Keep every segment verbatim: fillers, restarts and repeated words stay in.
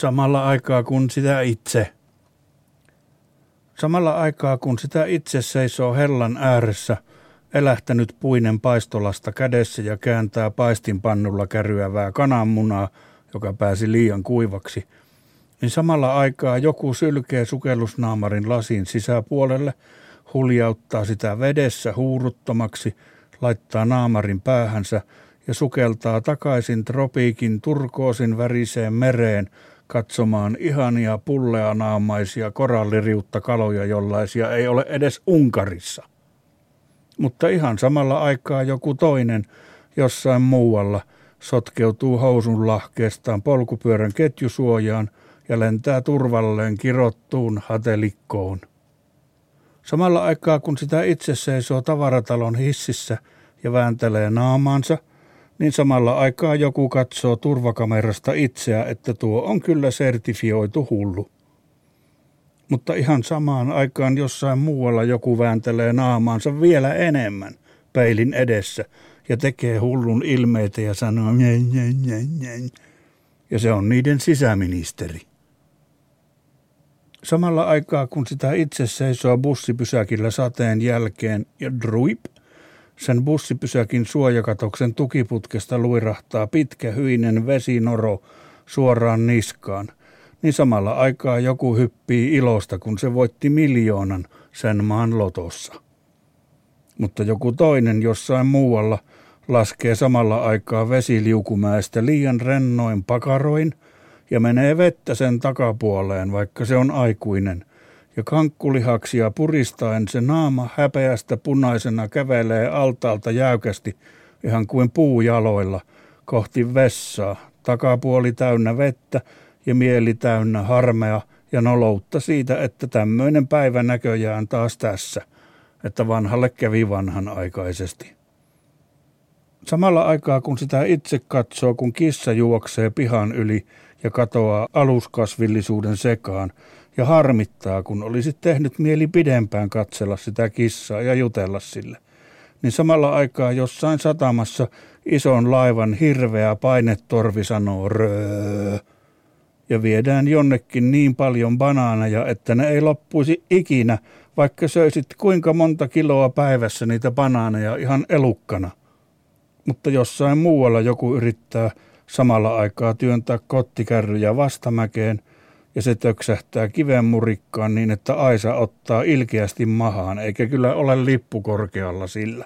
samalla aikaa kun sitä itse. Samalla aikaa kun sitä itse seisoo hellan ääressä, elähtänyt puinen paistolasta kädessä ja kääntää paistinpannulla käryävää kananmunaa, joka pääsi liian kuivaksi, niin samalla aikaa joku sylkee sukellusnaamarin lasin sisäpuolelle, huljauttaa sitä vedessä huuruttomaksi, laittaa naamarin päähänsä ja sukeltaa takaisin tropiikin turkoosin väriseen mereen katsomaan ihania pulleanaamaisia koralliriuttakaloja, jollaisia ei ole edes Unkarissa. Mutta ihan samalla aikaa joku toinen jossain muualla sotkeutuu housun lahkeestaan polkupyörän ketjusuojaan ja lentää turvalleen kirottuun hatelikkoon. Samalla aikaa kun sitä itse seisoo tavaratalon hississä ja vääntelee naamaansa, niin samalla aikaa joku katsoo turvakamerasta itseä, että tuo on kyllä sertifioitu hullu. Mutta ihan samaan aikaan jossain muualla joku vääntelee naamaansa vielä enemmän peilin edessä ja tekee hullun ilmeitä ja sanoo nye, nye, nye, nye. Ja se on niiden sisäministeri. Samalla aikaa kun sitä itse seisoo bussipysäkillä sateen jälkeen ja druip, sen bussipysäkin suojakatoksen tukiputkesta luirahtaa pitkä hyinen vesinoro suoraan niskaan, niin samalla aikaa joku hyppii ilosta, kun se voitti miljoonan sen maan lotossa. Mutta joku toinen jossain muualla laskee samalla aikaa vesiliukumäestä liian rennoin pakaroin ja menee vettä sen takapuoleen, vaikka se on aikuinen, ja kankkulihaksia puristaen se naama häpeästä punaisena kävelee altaalta jäykästi, ihan kuin puujaloilla, kohti vessaa, takapuoli täynnä vettä ja mieli täynnä harmea ja noloutta siitä, että tämmöinen päivä näköjään taas tässä, että vanhalle kävi vanhanaikaisesti. Samalla aikaa kun sitä itse katsoo, kun kissa juoksee pihan yli ja katoaa aluskasvillisuuden sekaan, ja harmittaa, kun olisit tehnyt mieli pidempään katsella sitä kissaa ja jutella sille, niin samalla aikaa jossain satamassa ison laivan hirveä painetorvi sanoo röö, ja viedään jonnekin niin paljon banaaneja, että ne ei loppuisi ikinä, vaikka söisit kuinka monta kiloa päivässä niitä banaaneja ihan elukkana. Mutta jossain muualla joku yrittää samalla aikaa työntää kottikärryjä vastamäkeen, ja se töksähtää kiven murikkaan niin, että aisa ottaa ilkeästi mahaan, eikä kyllä ole lippu korkealla sillä.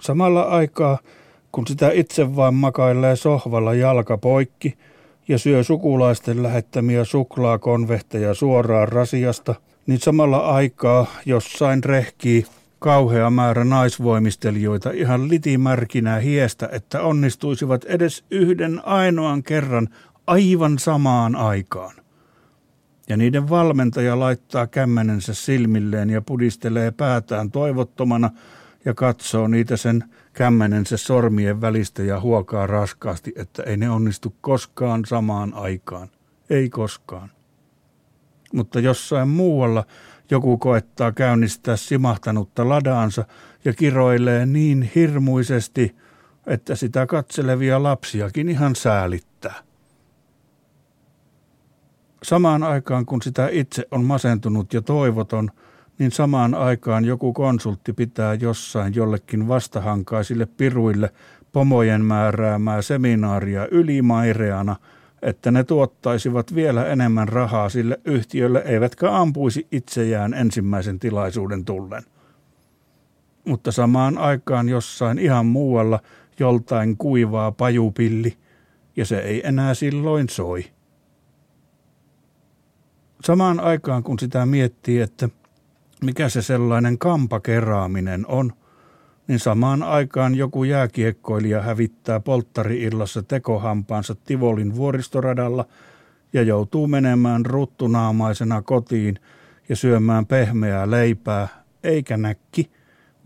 Samalla aikaa, kun sitä itse vain makailee sohvalla jalka poikki ja syö sukulaisten lähettämiä suklaakonvehteja suoraan rasiasta, niin samalla aikaa jossain rehkii kauhea määrä naisvoimistelijoita ihan litimärkinä hiestä, että onnistuisivat edes yhden ainoan kerran aivan samaan aikaan. Ja niiden valmentaja laittaa kämmenensä silmilleen ja pudistelee päätään toivottomana ja katsoo niitä sen kämmenensä sormien välistä ja huokaa raskaasti, että ei ne onnistu koskaan samaan aikaan. Ei koskaan. Mutta jossain muualla joku koettaa käynnistää simahtanutta ladaansa ja kiroilee niin hirmuisesti, että sitä katselevia lapsiakin ihan säälittää. Samaan aikaan, kun sitä itse on masentunut ja toivoton, niin samaan aikaan joku konsultti pitää jossain jollekin vastahankaisille piruille pomojen määräämää seminaaria ylimaireana, että ne tuottaisivat vielä enemmän rahaa sille yhtiölle, eivätkä ampuisi itseään ensimmäisen tilaisuuden tullen. Mutta samaan aikaan jossain ihan muualla joltain kuivaa pajupilli, ja se ei enää silloin soi. Samaan aikaan, kun sitä miettii, että mikä se sellainen kampakeraaminen on, niin samaan aikaan joku jääkiekkoilija hävittää polttari-illassa tekohampaansa Tivolin vuoristoradalla ja joutuu menemään ruttunaamaisena kotiin ja syömään pehmeää leipää, eikä näkki,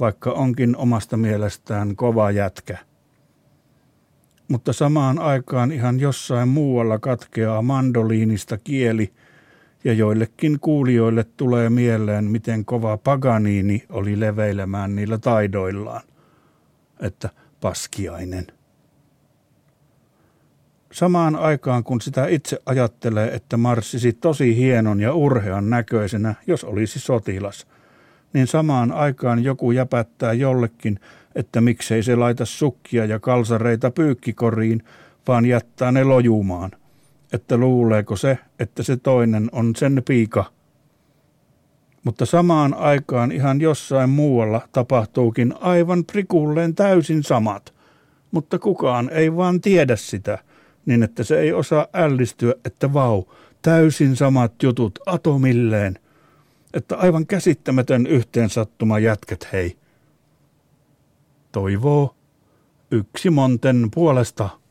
vaikka onkin omasta mielestään kova jätkä. Mutta samaan aikaan ihan jossain muualla katkeaa mandoliinista kieli, ja joillekin kuulijoille tulee mieleen, miten kova Paganini oli leveilemään niillä taidoillaan, että paskiainen. samaan aikaan, kun sitä itse ajattelee, että marssisi tosi hienon ja urhean näköisenä, jos olisi sotilas, niin samaan aikaan joku jäpättää jollekin, että miksei se laita sukkia ja kalsareita pyykkikoriin, vaan jättää ne lojumaan, että luuleeko se, että se toinen on sen piika. Mutta samaan aikaan ihan jossain muualla tapahtuukin aivan prikulleen täysin samat, mutta kukaan ei vaan tiedä sitä, niin että se ei osaa ällistyä, että vau, täysin samat jutut atomilleen, että aivan käsittämätön yhteensattuma jätkät hei. Toivoo yksi monten puolesta.